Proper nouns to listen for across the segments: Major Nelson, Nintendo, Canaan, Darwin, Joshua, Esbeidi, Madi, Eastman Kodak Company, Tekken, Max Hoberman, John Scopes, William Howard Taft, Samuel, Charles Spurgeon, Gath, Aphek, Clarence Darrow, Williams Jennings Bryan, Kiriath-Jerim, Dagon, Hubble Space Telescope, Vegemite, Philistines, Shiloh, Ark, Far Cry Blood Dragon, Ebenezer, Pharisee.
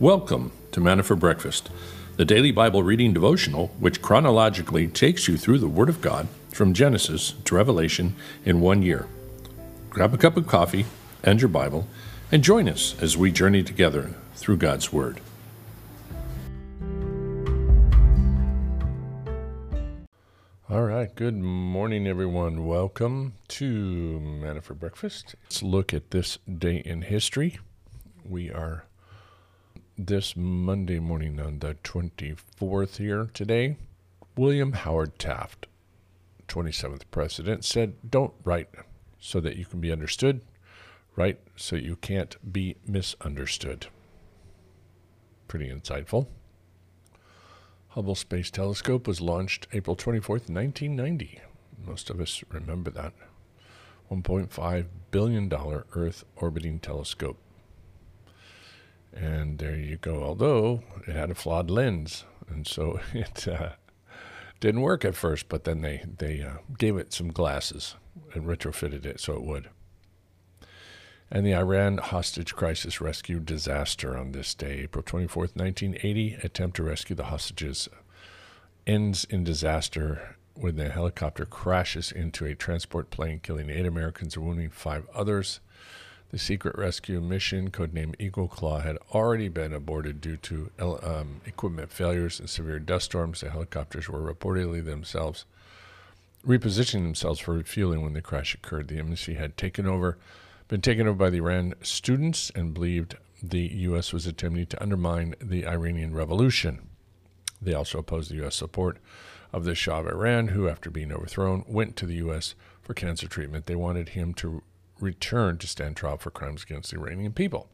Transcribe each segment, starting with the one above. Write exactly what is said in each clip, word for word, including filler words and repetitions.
Welcome to Manna for Breakfast, the daily Bible reading devotional which chronologically takes you through the Word of God from Genesis to Revelation in one year. Grab a cup of coffee and your Bible and join us as we journey together through God's Word. All right, good morning, everyone. Welcome to Manna for Breakfast. Let's look at this day in history. We are this Monday morning on the twenty-fourth here today. William Howard Taft, twenty-seventh president, said, "Don't write so that you can be understood. Write so you can't be misunderstood." Pretty insightful. Hubble Space Telescope was launched April twenty-fourth, nineteen ninety. Most of us remember that. one point five billion dollars Earth orbiting telescope. And there you go, although it had a flawed lens, and so it uh, didn't work at first, but then they, they uh, gave it some glasses and retrofitted it so it would. And the Iran hostage crisis rescue disaster on this day, April twenty-fourth, nineteen eighty, attempt to rescue the hostages ends in disaster when the helicopter crashes into a transport plane, killing eight Americans and wounding five others. The secret rescue mission, codenamed Eagle Claw, had already been aborted due to um, equipment failures and severe dust storms. The helicopters were reportedly themselves repositioning themselves for refueling when the crash occurred. The embassy had taken over, been taken over by the Iran students and believed the U S was attempting to undermine the Iranian revolution. They also opposed the U S support of the Shah of Iran, who, after being overthrown, went to the U S for cancer treatment. They wanted him to returned to stand trial for crimes against the Iranian people.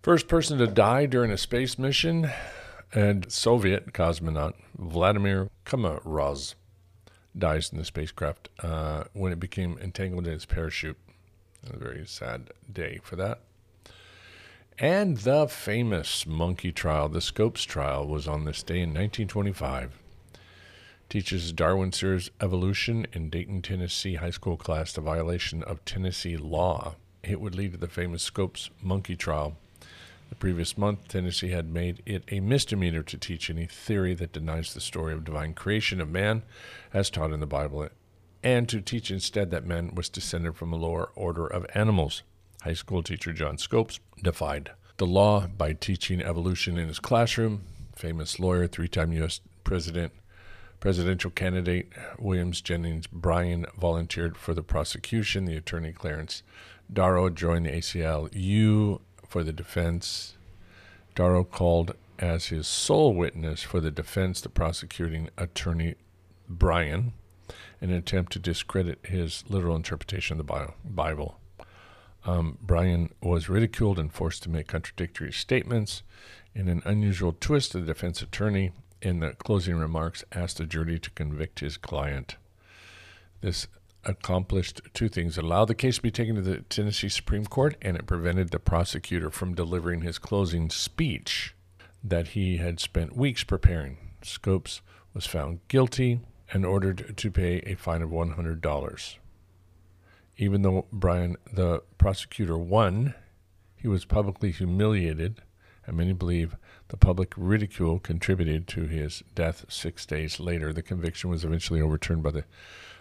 First person to die during a space mission, and Soviet cosmonaut Vladimir Komarov dies in the spacecraft uh, when it became entangled in his parachute. A very sad day for that. And the famous monkey trial, the Scopes trial, was on this day in nineteen twenty-five. Teaches Darwin Sears Evolution in Dayton, Tennessee high school class, the violation of Tennessee law. It would lead to the famous Scopes monkey trial. The previous month, Tennessee had made it a misdemeanor to teach any theory that denies the story of divine creation of man as taught in the Bible, and to teach instead that man was descended from a lower order of animals. High school teacher John Scopes defied the law by teaching evolution in his classroom. Famous lawyer, three-time U S president, Presidential candidate Williams Jennings Bryan volunteered for the prosecution. The attorney Clarence Darrow joined the A C L U for the defense. Darrow called as his sole witness for the defense the prosecuting attorney Bryan in an attempt to discredit his literal interpretation of the Bible. Um, Bryan was ridiculed and forced to make contradictory statements. In an unusual twist, the defense attorney, in the closing remarks, asked the jury to convict his client. This accomplished two things: allowed the case to be taken to the Tennessee Supreme Court, and it prevented the prosecutor from delivering his closing speech that he had spent weeks preparing. Scopes was found guilty and ordered to pay a fine of one hundred dollars. Even though Bryan, the prosecutor, won, he was publicly humiliated, and many believe the public ridicule contributed to his death six days later. The conviction was eventually overturned by the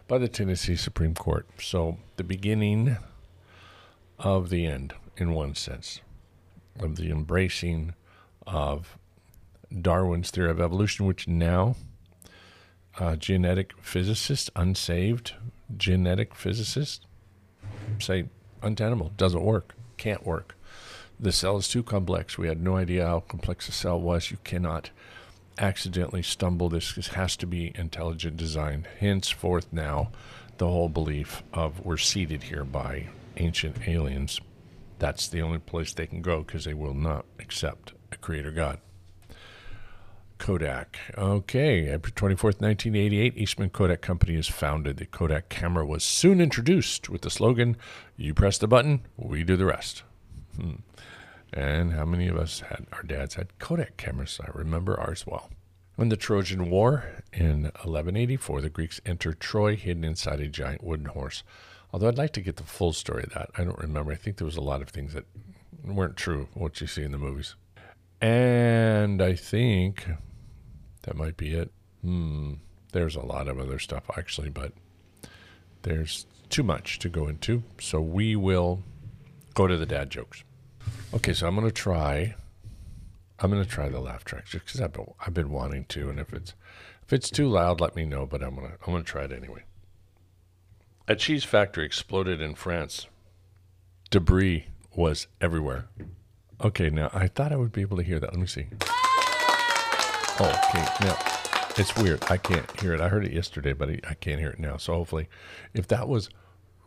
by the Tennessee Supreme Court. So the beginning of the end, in one sense, of the embracing of Darwin's theory of evolution, which now uh, genetic physicists, unsaved genetic physicists, say untenable, doesn't work, can't work. The cell is too complex. We had no idea how complex a cell was. You cannot accidentally stumble. This has to be intelligent design. Henceforth now, the whole belief of we're seeded here by ancient aliens. That's the only place they can go because they will not accept a creator God. Kodak. Okay, April twenty-fourth, nineteen eighty-eight, Eastman Kodak Company is founded. The Kodak camera was soon introduced with the slogan, "You press the button, we do the rest." Hmm. And how many of us had, our dads had Kodak cameras? I remember ours well. When the Trojan War in eleven eighty-four, the Greeks entered Troy hidden inside a giant wooden horse. Although I'd like to get the full story of that. I don't remember. I think there was a lot of things that weren't true, what you see in the movies. And I think that might be it. Hmm. There's a lot of other stuff, actually, but there's too much to go into. So we will go to the dad jokes. Okay, so I'm going to try... I'm going to try the laugh track just because I've been, I've been wanting to. And if it's if it's too loud, let me know, but I'm going to I'm gonna try it anyway. A cheese factory exploded in France. Debris was everywhere. Okay, now I thought I would be able to hear that. Let me see. Oh, okay, now it's weird. I can't hear it. I heard it yesterday, but I can't hear it now. So hopefully, if that was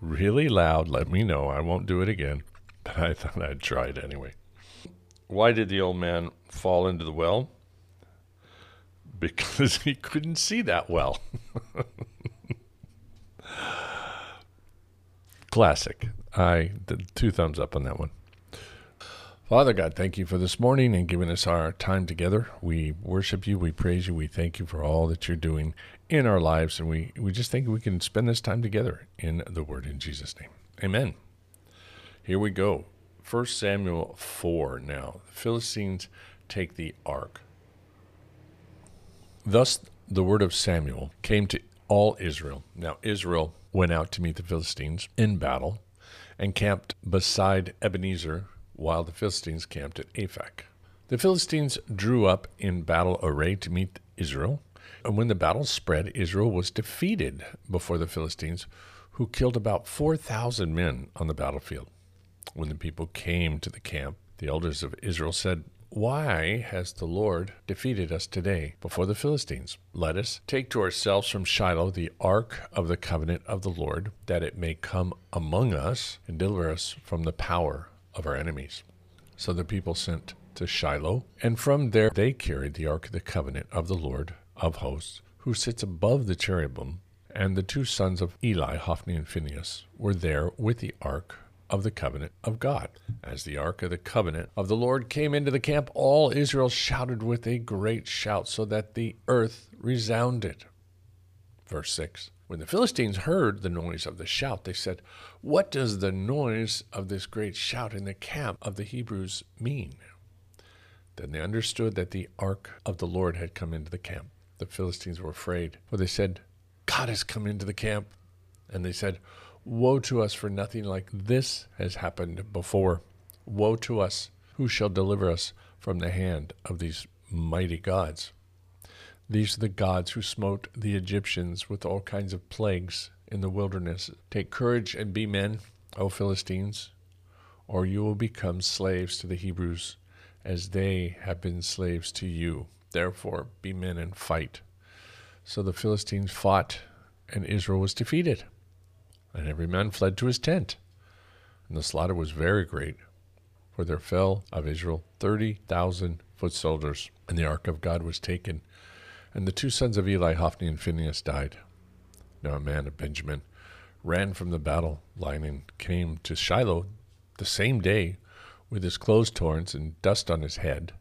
really loud, let me know. I won't do it again, but I thought I'd try it anyway. Why did the old man fall into the well? Because he couldn't see that well. Classic. I did two thumbs up on that one. Father God, thank you for this morning and giving us our time together. We worship you. We praise you. We thank you for all that you're doing in our lives. And we, we just think we can spend this time together in the word in Jesus' name. Amen. Here we go. First Samuel four now. The Philistines take the Ark. Thus the word of Samuel came to all Israel. Now Israel went out to meet the Philistines in battle and camped beside Ebenezer while the Philistines camped at Aphek. The Philistines drew up in battle array to meet Israel, and when the battle spread, Israel was defeated before the Philistines, who killed about four thousand men on the battlefield. When the people came to the camp, the elders of Israel said, "Why has the Lord defeated us today before the Philistines? Let us take to ourselves from Shiloh the ark of the covenant of the Lord, that it may come among us and deliver us from the power of our enemies." So the people sent to Shiloh, and from there they carried the ark of the covenant of the Lord of hosts, who sits above the cherubim, and the two sons of Eli, Hophni and Phinehas, were there with the ark of the covenant of God. As the ark of the covenant of the Lord came into the camp, all Israel shouted with a great shout so that the earth resounded. Verse six. When the Philistines heard the noise of the shout, they said, "What does the noise of this great shout in the camp of the Hebrews mean?" Then they understood that the ark of the Lord had come into the camp. The Philistines were afraid, for they said, "God has come into the camp." And they said, "Woe to us, for nothing like this has happened before. Woe to us, who shall deliver us from the hand of these mighty gods? These are the gods who smote the Egyptians with all kinds of plagues in the wilderness. Take courage and be men, O Philistines, or you will become slaves to the Hebrews, as they have been slaves to you. Therefore, be men and fight." So the Philistines fought, and Israel was defeated. And every man fled to his tent. And the slaughter was very great, for there fell of Israel thirty thousand foot soldiers. And the ark of God was taken, and the two sons of Eli, Hophni and Phinehas, died. Now a man of Benjamin ran from the battle line and came to Shiloh the same day with his clothes torn and dust on his head.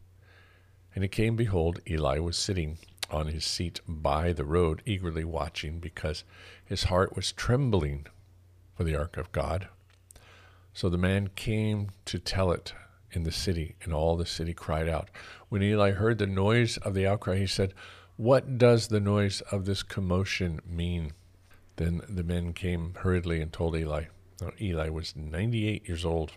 And he came, behold, Eli was sitting on his seat by the road, eagerly watching, because his heart was trembling for the ark of God. So the man came to tell it in the city, and all the city cried out. When Eli heard the noise of the outcry, he said, "What does the noise of this commotion mean?" Then the men came hurriedly and told Eli. Now Eli was ninety-eight years old.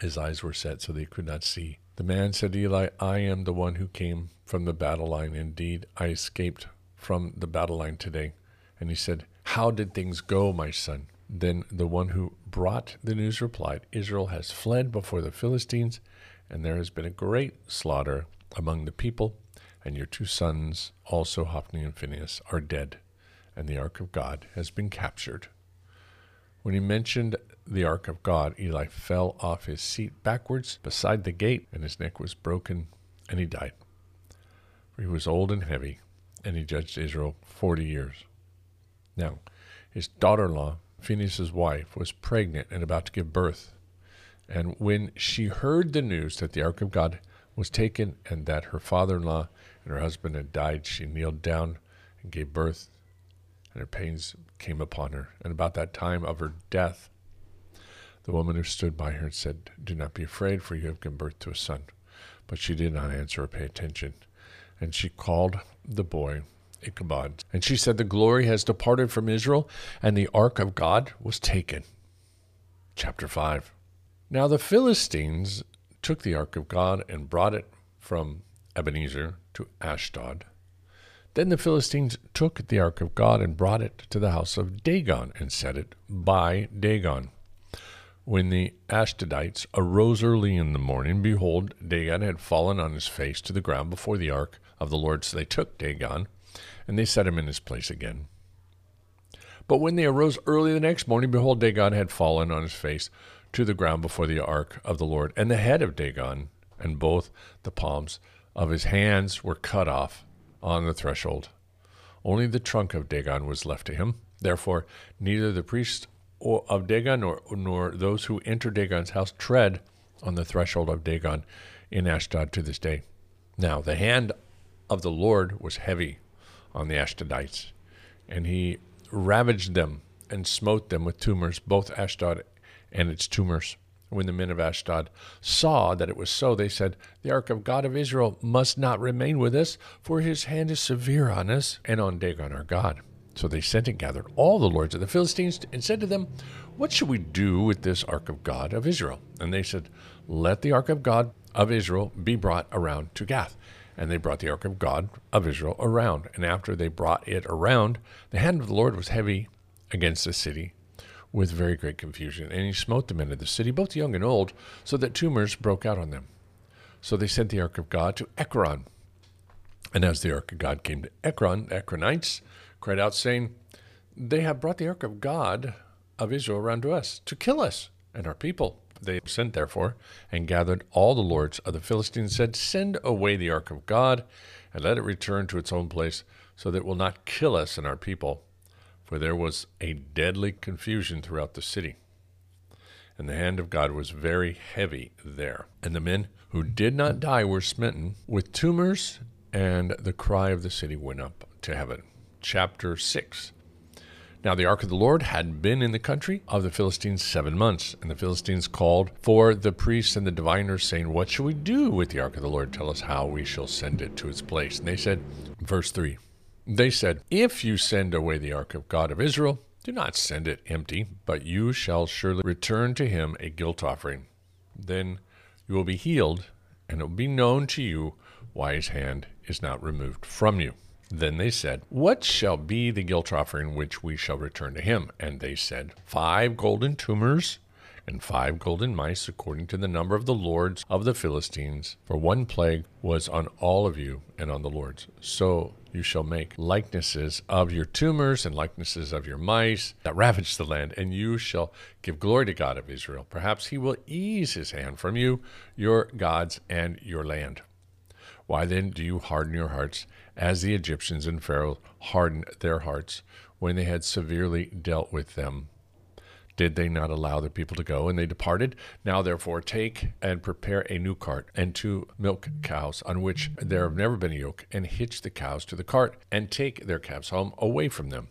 His eyes were set so that he could not see. The man said to Eli, "I am the one who came from the battle line. Indeed, I escaped from the battle line today." And he said, "How did things go, my son?" Then the one who brought the news replied, "Israel has fled before the Philistines, and there has been a great slaughter among the people, and your two sons, also Hophni and Phinehas, are dead, and the ark of God has been captured." When he mentioned the ark of God, Eli fell off his seat backwards beside the gate, and his neck was broken, and he died. For he was old and heavy, and he judged Israel forty years. Now, his daughter-in-law, Phinehas' wife, was pregnant and about to give birth. And when she heard the news that the ark of God was taken and that her father-in-law and her husband had died, she kneeled down and gave birth, and her pains came upon her. And about that time of her death, The woman who stood by her said, "Do not be afraid, for you have given birth to a son." But she did not answer or pay attention. And she called the boy Ichabod. And she said, "The glory has departed from Israel, and the ark of God was taken." Chapter five. Now the Philistines took the ark of God and brought it from Ebenezer to Ashdod. Then the Philistines took the ark of God and brought it to the house of Dagon and set it by Dagon. When the Ashdodites arose early in the morning, behold, Dagon had fallen on his face to the ground before the ark of the Lord. So they took Dagon, and they set him in his place again. But when they arose early the next morning, behold, Dagon had fallen on his face to the ground before the ark of the Lord, and the head of Dagon and both the palms of his hands were cut off on the threshold. Only the trunk of Dagon was left to him. Therefore, neither the priests of Dagon nor, nor those who enter Dagon's house tread on the threshold of Dagon in Ashdod to this day. Now, the hand of the Lord was heavy on the Ashdodites, and he ravaged them and smote them with tumors, both Ashdod and its tumors. When the men of Ashdod saw that it was so, they said, "The ark of God of Israel must not remain with us, for his hand is severe on us and on Dagon our God." So they sent and gathered all the lords of the Philistines and said to them, "What should we do with this ark of God of Israel?" And they said, "Let the ark of God of Israel be brought around to Gath." And they brought the ark of God of Israel around. And after they brought it around, the hand of the Lord was heavy against the city, with very great confusion, and he smote the men of the city, both young and old, so that tumors broke out on them. So they sent the ark of God to Ekron. And as the ark of God came to Ekron, the Ekronites cried out, saying, "They have brought the ark of God of Israel around to us, to kill us and our people." They sent, therefore, and gathered all the lords of the Philistines, said, "Send away the ark of God, and let it return to its own place, so that it will not kill us and our people." For there was a deadly confusion throughout the city, and the hand of God was very heavy there. And the men who did not die were smitten with tumors, and the cry of the city went up to heaven. Chapter six. Now the ark of the Lord had been in the country of the Philistines seven months, and the Philistines called for the priests and the diviners, saying, "What shall we do with the ark of the Lord? Tell us how we shall send it to its place." And they said, verse three, They said, "If you send away the ark of God of Israel, do not send it empty, but you shall surely return to him a guilt offering. Then you will be healed, and it will be known to you why his hand is not removed from you." Then they said, "What shall be the guilt offering which we shall return to him?" And they said, "Five golden tumors and five golden mice, according to the number of the lords of the Philistines. For one plague was on all of you and on the lords. So you shall make likenesses of your tumors and likenesses of your mice that ravage the land, and you shall give glory to God of Israel. Perhaps he will ease his hand from you, your gods, and your land. Why then do you harden your hearts, as the Egyptians and Pharaoh hardened their hearts when they had severely dealt with them? Did they not allow the people to go? And they departed. Now therefore take and prepare a new cart and two milk cows on which there have never been a yoke, and hitch the cows to the cart, and take their calves home away from them.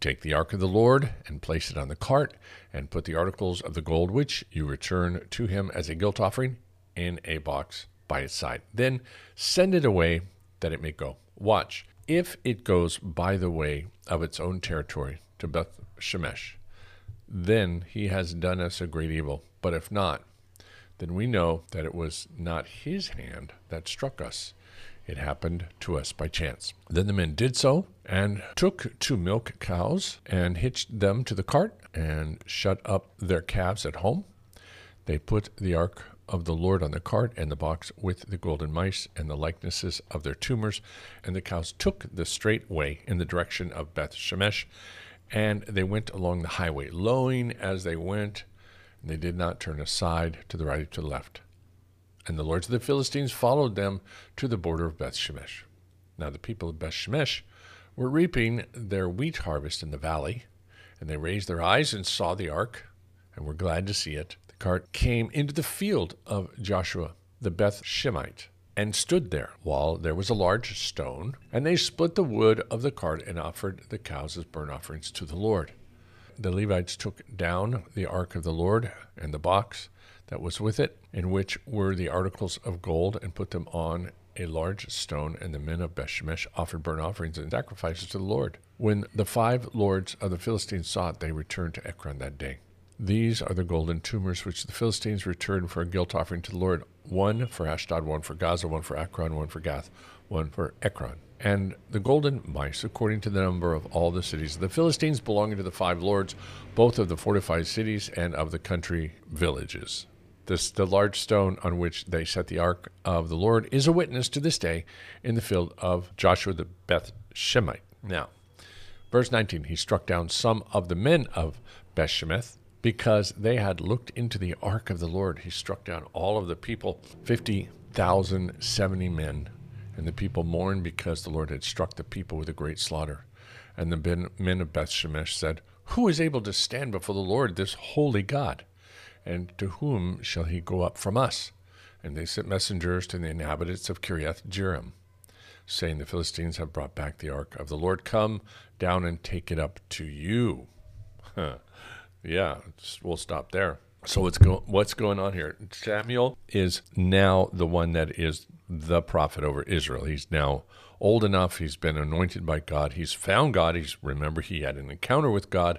Take the ark of the Lord and place it on the cart, and put the articles of the gold which you return to him as a guilt offering in a box by its side. Then send it away that it may go. Watch, if it goes by the way of its own territory to Beth Shemesh, then he has done us a great evil. But if not, then we know that it was not his hand that struck us. It happened to us by chance." Then the men did so, and took two milk cows, and hitched them to the cart, and shut up their calves at home. They put the ark of the Lord on the cart, and the box with the golden mice, and the likenesses of their tumors. And the cows took the straight way in the direction of Beth Shemesh, and they went along the highway, lowing as they went, and they did not turn aside to the right or to the left. And the lords of the Philistines followed them to the border of Beth Shemesh. Now the people of Beth Shemesh were reaping their wheat harvest in the valley, and they raised their eyes and saw the ark, and were glad to see it. The cart came into the field of Joshua the Beth Shemite, and stood there, while there was a large stone, and they split the wood of the cart and offered the cows as burnt offerings to the Lord. the Levites took down the Ark of the Lord and the box that was with it, in which were the articles of gold, and put them on a large stone, and the men of Beth Shemesh offered burnt offerings and sacrifices to the Lord. When the five lords of the Philistines saw it, they returned to Ekron that day. These are the golden tumors which the Philistines returned for a guilt offering to the Lord, one for Ashdod, one for Gaza, one for Ekron, one for Gath, one for Ekron. And the golden mice, according to the number of all the cities of the Philistines, belonging to the five lords, both of the fortified cities and of the country villages. This, the large stone on which they set the ark of the Lord, is a witness to this day in the field of Joshua the Beth Shemite. Now, verse nineteen, he struck down some of the men of Beth Shemeth because they had looked into the ark of the Lord. He struck down all of the people, fifty thousand seventy men. And the people mourned because the Lord had struck the people with a great slaughter. And the men of Beth Shemesh said, "Who is able to stand before the Lord, this holy God? And to whom shall he go up from us?" And they sent messengers to the inhabitants of Kiriath-Jerim, saying, "The Philistines have brought back the ark of the Lord. Come down and take it up to you." Huh. Yeah, we'll stop there. So what's, go- what's going on here? Samuel is now the one that is the prophet over Israel. He's now old enough. He's been anointed by God. He's found God. He's remember, he had an encounter with God.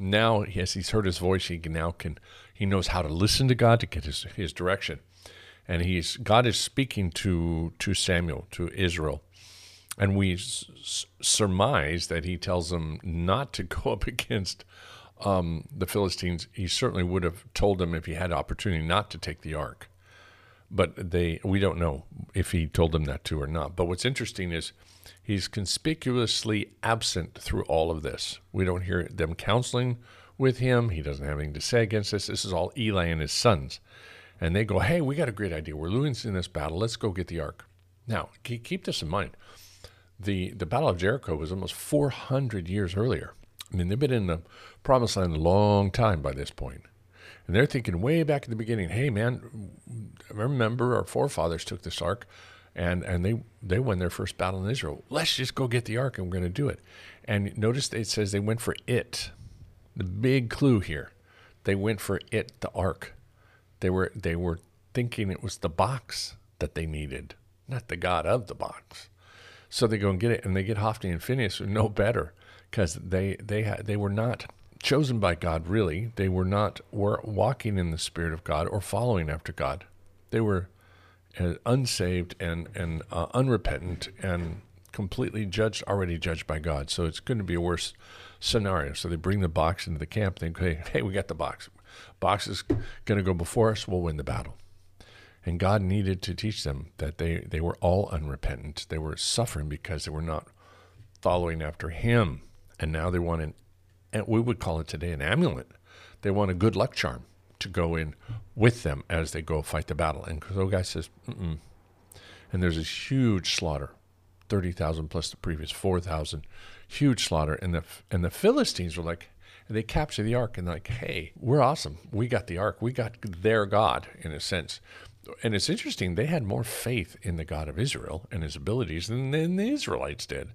Now, yes, he's heard his voice. He now can... He knows how to listen to God to get his, his direction. And he's God is speaking to, to Samuel, to Israel. And we s- surmise that he tells them not to go up against um, the Philistines. He certainly would have told them if he had opportunity not to take the ark. But they we don't know if he told them that too or not. But what's interesting is he's conspicuously absent through all of this. We don't hear them counseling with him. He doesn't have anything to say against this. This is all Eli and his sons. And they go, "Hey, we got a great idea. We're losing this battle. Let's go get the ark." Now, keep this in mind. The the Battle of Jericho was almost four hundred years earlier. I mean, they've been in the Promised Land a long time by this point. And they're thinking way back at the beginning, "Hey, man, remember our forefathers took this ark, and, and they, they won their first battle in Israel. Let's just go get the ark, and we're going to do it." And notice it says they went for it. The big clue here, they went for it, the ark. They were they were thinking it was the box that they needed, not the God of the box. So they go and get it, and they get Hophni and Phinehas, who know better, because they they ha- they were not chosen by God, really. They were not were walking in the Spirit of God or following after God. They were uh, unsaved and, and uh, unrepentant and completely judged, already judged by God. So it's going to be a worse scenario. So they bring the box into the camp. They go, "Hey, hey, we got the box. Box is going to go before us. We'll win the battle." And God needed to teach them that they, they were all unrepentant. They were suffering because they were not following after him. And now they want an, and we would call it today an amulet. They want a good luck charm to go in with them as they go fight the battle. And so God says, mm-mm. And there's this huge slaughter. thirty thousand plus the previous four thousand, huge slaughter. And the and the Philistines were like, they capture the ark, and they're like, "Hey, we're awesome. We got the ark. We got their God," in a sense. And it's interesting, they had more faith in the God of Israel and his abilities than, than the Israelites did.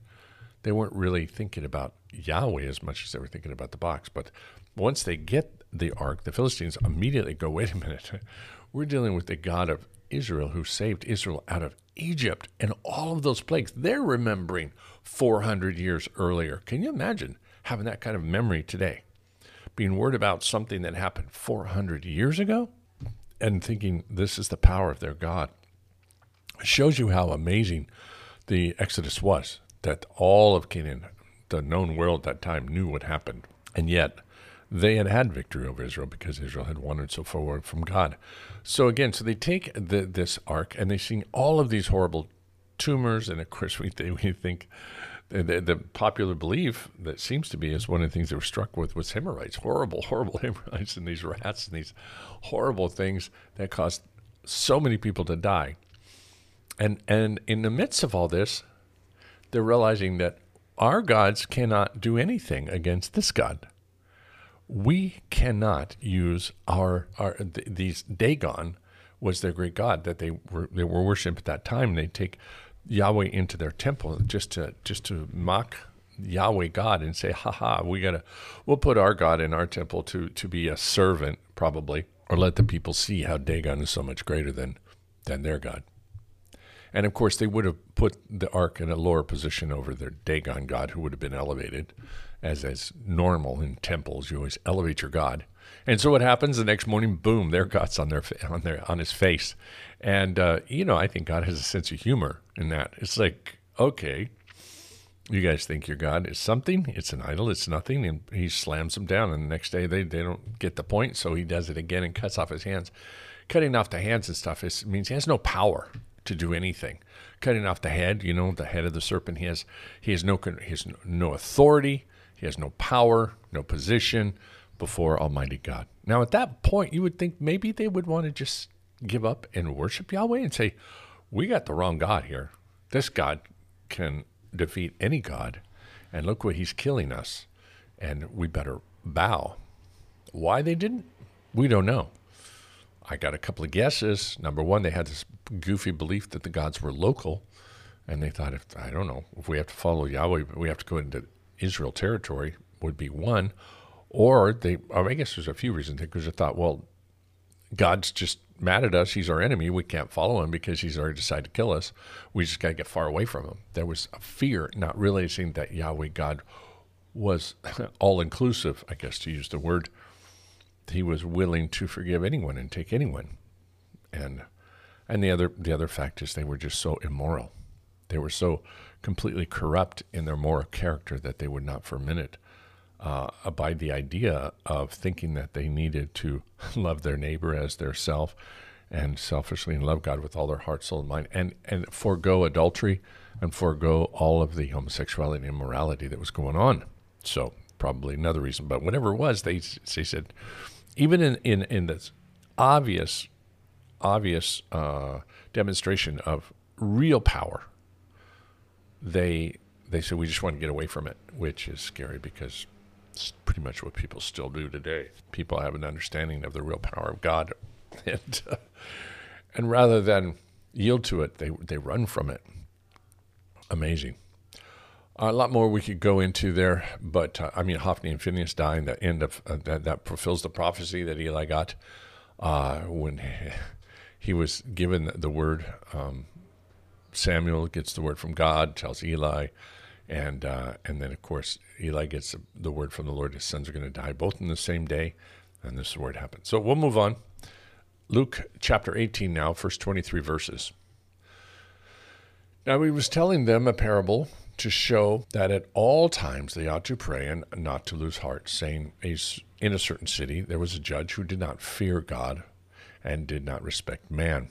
They weren't really thinking about Yahweh as much as they were thinking about the box. But once they get the ark, the Philistines immediately go, "Wait a minute, we're dealing with the God of Israel who saved Israel out of Egypt and all of those plagues." They're remembering four hundred years earlier. Can you imagine having that kind of memory today? Being worried about something that happened four hundred years ago and thinking this is the power of their God. It shows you how amazing the Exodus was, that all of Canaan, the known world at that time, knew what happened. And yet they had had victory over Israel because Israel had wandered so far from God. So again, so they take the, this ark, and they see all of these horrible tumors. And of course, we, they, we think the, the, the popular belief that seems to be is one of the things they were struck with was hemorrhoids, horrible, horrible hemorrhoids, and these rats and these horrible things that caused so many people to die. And and in the midst of all this, they're realizing that our gods cannot do anything against this God. We cannot use our, our th- these Dagon was their great god that they were they were worshiped at that time. They take Yahweh into their temple just to just to mock Yahweh God and say, ha ha, we gotta, we'll put our God in our temple to to be a servant, probably, or let the people see how Dagon is so much greater than than their God. And of course, they would have put the Ark in a lower position over their Dagon God, who would have been elevated, as as normal in temples. You always elevate your God. And so what happens the next morning? Boom! Their God's on their on their on his face. And uh, you know, I think God has a sense of humor in that. It's like, okay, you guys think your God is something? It's an idol. It's nothing. And he slams them down. And the next day, they they don't get the point. So he does it again and cuts off his hands. Cutting off the hands and stuff is, means he has no power to do anything. Cutting off the head, you know, the head of the serpent, he has he has no he has no authority, he has no power, no position before Almighty God. Now at that point, you would think maybe they would want to just give up and worship Yahweh and say, we got the wrong God here. This God can defeat any God, and look what he's killing us, and we better bow. Why they didn't, we don't know. I got a couple of guesses. Number one, they had this goofy belief that the gods were local, and they thought, if I don't know, if we have to follow Yahweh, we have to go into Israel territory, would be one. Or they, I guess there's a few reasons, because they thought, well, God's just mad at us. He's our enemy. We can't follow him because he's already decided to kill us. We just got to get far away from him. There was a fear, not realizing that Yahweh God was all-inclusive, I guess, to use the word. He was willing to forgive anyone and take anyone. And and the other the other fact is they were just so immoral. They were so completely corrupt in their moral character that they would not for a minute uh, abide the idea of thinking that they needed to love their neighbor as their self and selfishly and love God with all their heart, soul, and mind, and, and forego adultery and forego all of the homosexuality and immorality that was going on. So probably another reason. But whatever it was, they, they said... Even in, in, in this obvious, obvious uh, demonstration of real power, they they said, we just want to get away from it, which is scary because it's pretty much what people still do today. People have an understanding of the real power of God. And, uh, and rather than yield to it, they, they run from it. Amazing. A lot more we could go into there, but uh, I mean, Hophni and Phinehas die in the end of uh, that, that fulfills the prophecy that Eli got uh, when he, he was given the word. Um, Samuel gets the word from God, tells Eli, and uh, and then of course Eli gets the word from the Lord. His sons are going to die both in the same day, and this is where it happens. So we'll move on. Luke chapter eighteen now, first twenty-three verses. Now he was telling them a parable to show that at all times they ought to pray and not to lose heart, saying, in a certain city there was a judge who did not fear God and did not respect man.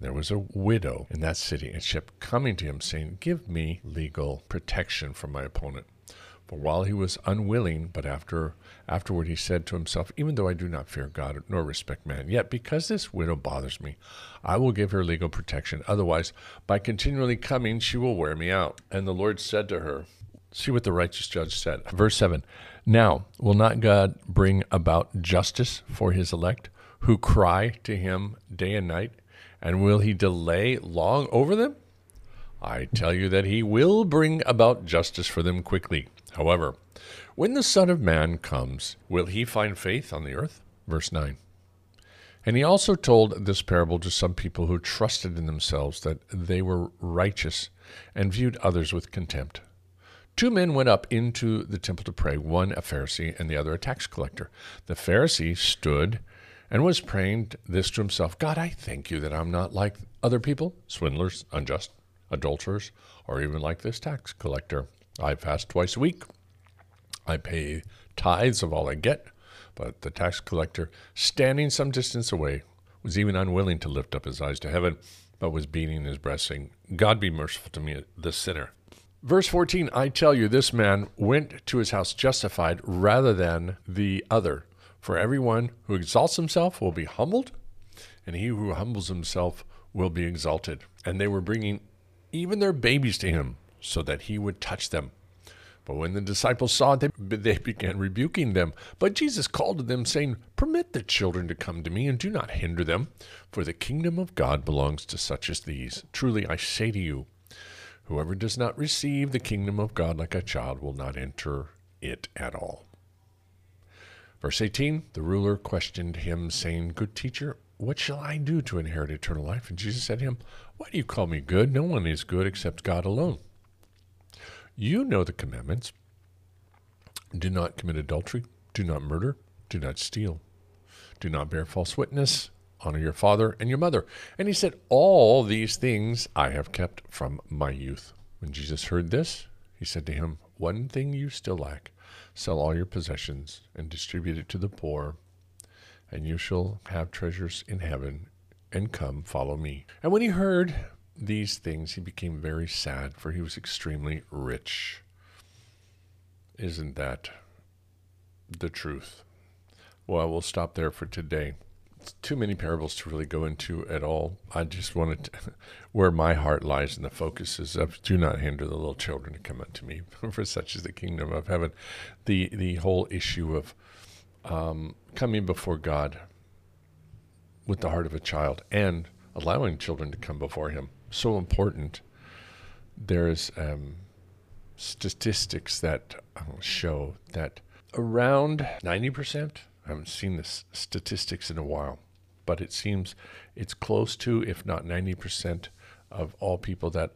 There was a widow in that city, and she kept coming to him, saying, give me legal protection from my opponent. But while he was unwilling, but after afterward he said to himself, even though I do not fear God nor respect man, yet because this widow bothers me, I will give her legal protection. Otherwise, by continually coming, she will wear me out. And the Lord said to her, see what the righteous judge said. Verse seven, now will not God bring about justice for his elect, who cry to him day and night? And will he delay long over them? I tell you that he will bring about justice for them quickly. However, when the Son of Man comes, will he find faith on the earth? Verse nine. And he also told this parable to some people who trusted in themselves that they were righteous and viewed others with contempt. Two men went up into the temple to pray, one a Pharisee and the other a tax collector. The Pharisee stood and was praying this to himself, God, I thank you that I'm not like other people, swindlers, unjust, adulterers, or even like this tax collector. I fast twice a week. I pay tithes of all I get. But the tax collector, standing some distance away, was even unwilling to lift up his eyes to heaven, but was beating his breast, saying, God be merciful to me, the sinner. Verse fourteen, I tell you, this man went to his house justified rather than the other. For everyone who exalts himself will be humbled, and he who humbles himself will be exalted. And they were bringing even their babies to him, so that he would touch them. But when the disciples saw it, they, they began rebuking them. But Jesus called to them, saying, permit the children to come to me, and do not hinder them, for the kingdom of God belongs to such as these. Truly I say to you, Whoever does not receive the kingdom of God like a child will not enter it at all. Verse eighteen, the ruler questioned him, saying, Good teacher, what shall I do to inherit eternal life? And Jesus said to him, Why do you call me good? No one is good except God alone. You know the commandments. Do not commit adultery. Do not murder. Do not steal. Do not bear false witness. Honor your father and your mother. And he said, All these things I have kept from my youth. When Jesus heard this, he said to him, One thing you still lack. Sell all your possessions and distribute it to the poor, and you shall have treasures in heaven, and come, follow me. And when he heard these things, he became very sad, for he was extremely rich. Isn't that the truth? Well, we'll stop there for today. It's too many parables to really go into at all. I just wanted to, where my heart lies and the focus is of, do not hinder the little children to come unto me, for such is the kingdom of heaven. The, the whole issue of um, coming before God with the heart of a child and allowing children to come before him, so important. There's um, statistics that show that around ninety percent, I haven't seen this statistics in a while, but it seems it's close to, if not ninety percent of all people that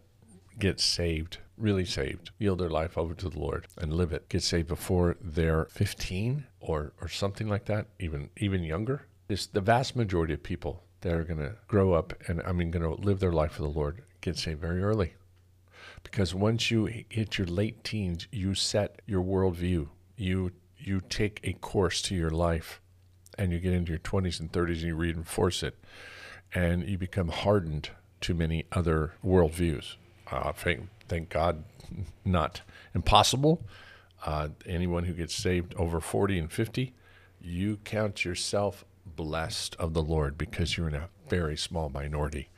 get saved, really saved, yield their life over to the Lord and live it, get saved before they're fifteen or, or something like that, even, even younger. It's the vast majority of people that are going to grow up and, I mean, going to live their life for the Lord, get saved very early. Because once you hit your late teens, you set your worldview. You You take a course to your life, and you get into your twenties and thirties, and you reinforce it, and you become hardened to many other worldviews. Uh, thank, thank God, not impossible. Uh, anyone who gets saved over forty and fifty, you count yourself blessed of the Lord because you're in a very small minority.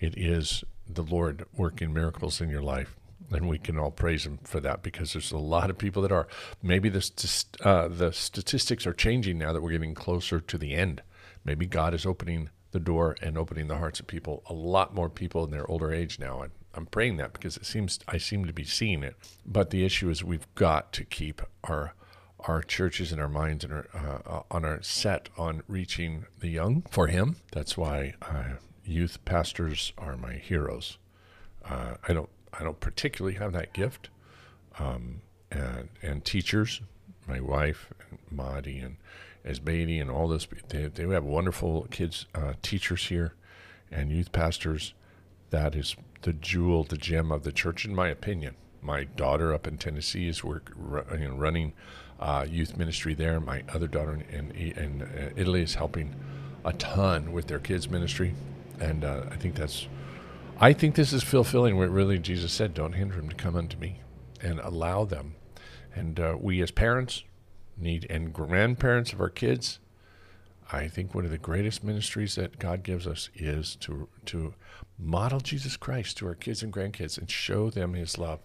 It is the Lord working miracles in your life. And we can all praise him for that, because there's a lot of people that are. Maybe the, st- uh, the statistics are changing now that we're getting closer to the end. Maybe God is opening the door and opening the hearts of people, a lot more people in their older age now. And I'm praying that, because it seems I seem to be seeing it. But the issue is we've got to keep our our churches and our minds and our, uh, on our set on reaching the young for him. That's why uh, youth pastors are my heroes. Uh, I don't. I don't particularly have that gift, um, and, and teachers, my wife, and Madi, and Esbeidi, and all those, they, they have wonderful kids, uh, teachers here, and youth pastors. That is the jewel, the gem of the church, in my opinion. My daughter up in Tennessee is work, you know, running uh, youth ministry there. My other daughter in, in, in Italy is helping a ton with their kids' ministry, and uh, I think that's I think this is fulfilling what really Jesus said, don't hinder them to come unto me, and allow them. And uh, we as parents need, and grandparents of our kids, I think one of the greatest ministries that God gives us is to to model Jesus Christ to our kids and grandkids and show them his love.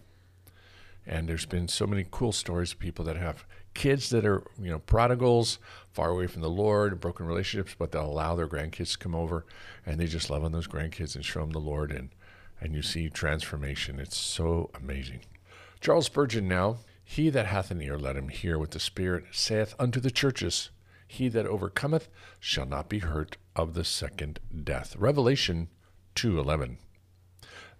And there's been so many cool stories of people that have kids that are, you know, prodigals, far away from the Lord, broken relationships, but they'll allow their grandkids to come over, and they just love on those grandkids and show them the Lord, and, and you see transformation. It's so amazing. Charles Spurgeon now, he that hath an ear, let him hear what the Spirit saith unto the churches. He that overcometh shall not be hurt of the second death. Revelation two eleven.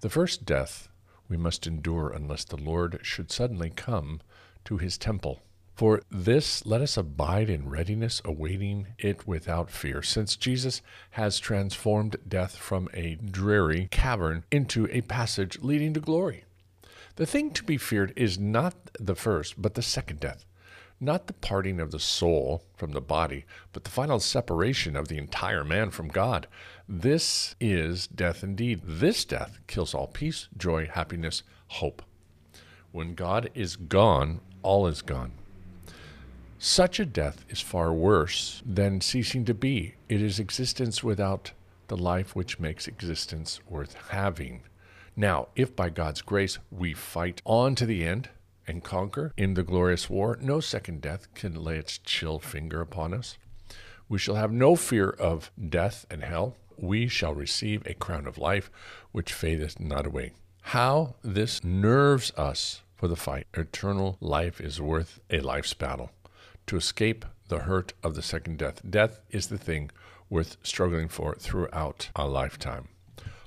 The first death we must endure unless the Lord should suddenly come to his temple. For this, let us abide in readiness, awaiting it without fear, since Jesus has transformed death from a dreary cavern into a passage leading to glory. The thing to be feared is not the first, but the second death, not the parting of the soul from the body, but the final separation of the entire man from God. This is death indeed. This death kills all peace, joy, happiness, hope. When God is gone, all is gone. Such a death is far worse than ceasing to be. It is existence without the life which makes existence worth having. Now, if by God's grace we fight on to the end and conquer in the glorious war, no second death can lay its chill finger upon us. We shall have no fear of death and hell. We shall receive a crown of life which fadeth not away. how this nerves us for the fight. Eternal life is worth a life's battle. To escape the hurt of the second death. Death is the thing worth struggling for throughout our lifetime.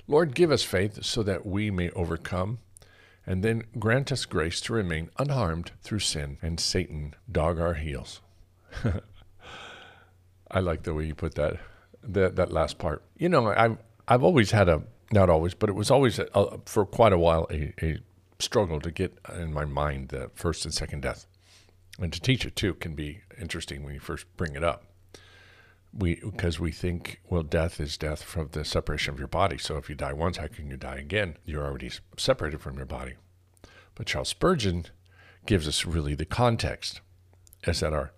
Lord, give us faith so that we may overcome, and then grant us grace to remain unharmed through sin and Satan dog our heels. I like the way you put that, that, that last part. You know, I've, I've always had a, not always, but it was always a, a, for quite a while, a, a struggle to get in my mind the first and second death. And to teach it, too, can be interesting when you first bring it up. We, because we think, well, death is death from the separation of your body. So if you die once, how can you die again? You're already separated from your body. But Charles Spurgeon gives us really the context, is that our,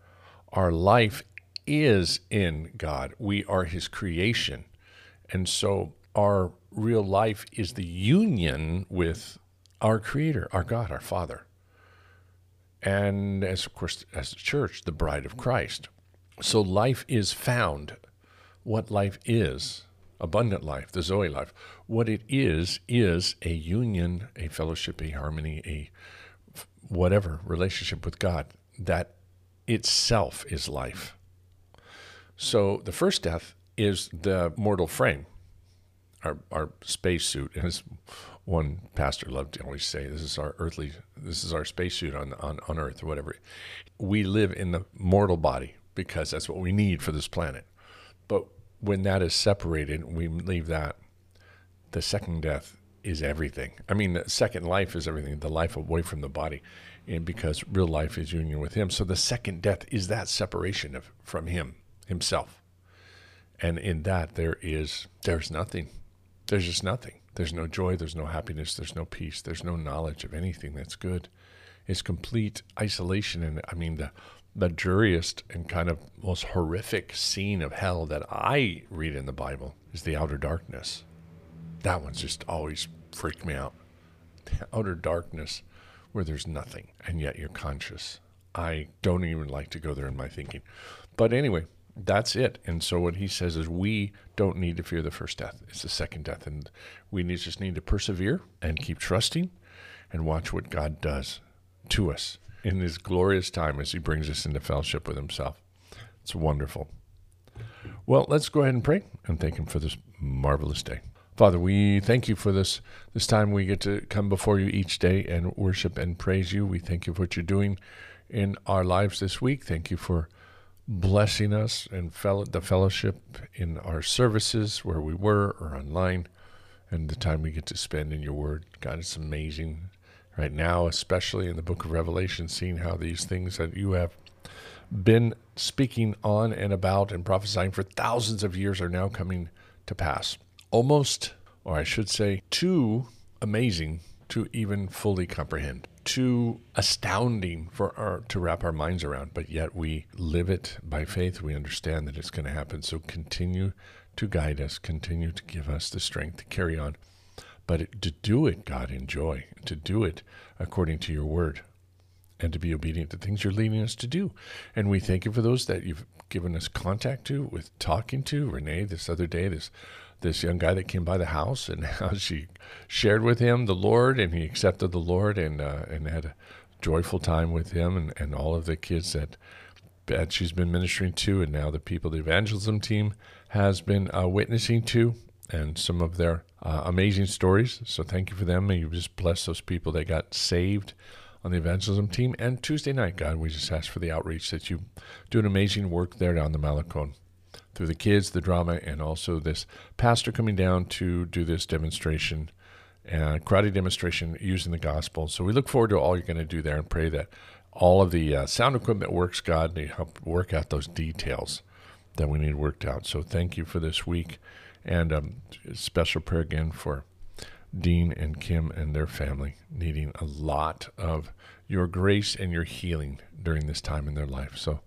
our life is in God. We are his creation. And so our real life is the union with our Creator, our God, our Father. And as, of course, as the church, the bride of Christ. So life is found. What life is, abundant life, the Zoe life, what it is, is a union, a fellowship, a harmony, a whatever relationship with God. That itself is life. So the first death is the mortal frame. Our, our spacesuit, as one pastor loved to always say, this is our earthly, this is our spacesuit on, on on Earth or whatever. We live in the mortal body because that's what we need for this planet. But when that is separated, we leave that. The second death is everything. I mean, the second life is everything. The life away from the body, and because real life is union with Him, so the second death is that separation of from Him Himself. And in that, there is there's nothing. There's just nothing. There's no joy. There's no happiness. There's no peace. There's no knowledge of anything that's good. It's complete isolation. And I mean, the, the dreariest and kind of most horrific scene of hell that I read in the Bible is the outer darkness. That one's just always freaked me out. The outer darkness where there's nothing, and yet you're conscious. I don't even like to go there in my thinking. But anyway, that's it. And so what he says is we don't need to fear the first death. It's the second death. And we need, just need to persevere and keep trusting and watch what God does to us in this glorious time as he brings us into fellowship with himself. It's wonderful. Well, let's go ahead and pray and thank him for this marvelous day. Father, we thank you for this, this time we get to come before you each day and worship and praise you. We thank you for what you're doing in our lives this week. Thank you for blessing us and fellow, the fellowship in our services where we were or online, and the time we get to spend in your word. God, it's amazing right now, especially in the book of Revelation, seeing how these things that you have been speaking on and about and prophesying for thousands of years are now coming to pass. Almost, or I should say, too amazing to even fully comprehend. Too astounding for our, to wrap our minds around, but yet we live it by faith. We understand that it's going to happen. So continue to guide us, continue to give us the strength to carry on, but it, to do it, God, in joy, to do it according to your word, and to be obedient to things you're leading us to do. And we thank you for those that you've given us contact to, with talking to Renee this other day, this this young guy that came by the house, and how she shared with him the Lord, and he accepted the Lord, and uh, and had a joyful time with him, and, and all of the kids that, that she's been ministering to, and now the people the evangelism team has been uh, witnessing to, and some of their uh, amazing stories. So thank you for them, and you just bless those people that got saved on the evangelism team. And Tuesday night, God, we just ask for the outreach, that you do an amazing work there down the Malecon, through the kids, the drama, and also this pastor coming down to do this demonstration, uh, karate demonstration using the gospel. So we look forward to all you're going to do there, and pray that all of the uh, sound equipment works, God, and you help work out those details that we need worked out. So thank you for this week, and um, special prayer again for Dean and Kim and their family, needing a lot of your grace and your healing during this time in their life. So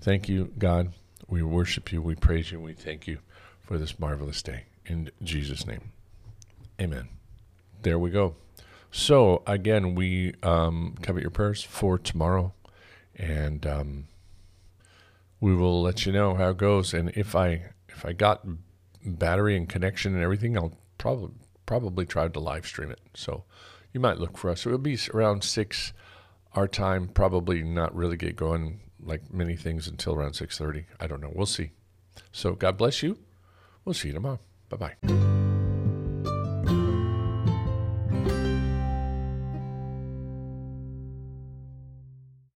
thank you, God. We worship you, we praise you, we thank you for this marvelous day. In Jesus' name, amen. There we go. So, again, we um, covet your prayers for tomorrow, and um, we will let you know how it goes. And if I if I got battery and connection and everything, I'll probably probably tried to live stream it. So you might look for us. It'll be around six our time, probably not really get going like many things until around six thirty. I don't know. We'll see. So God bless you. We'll see you tomorrow. Bye-bye.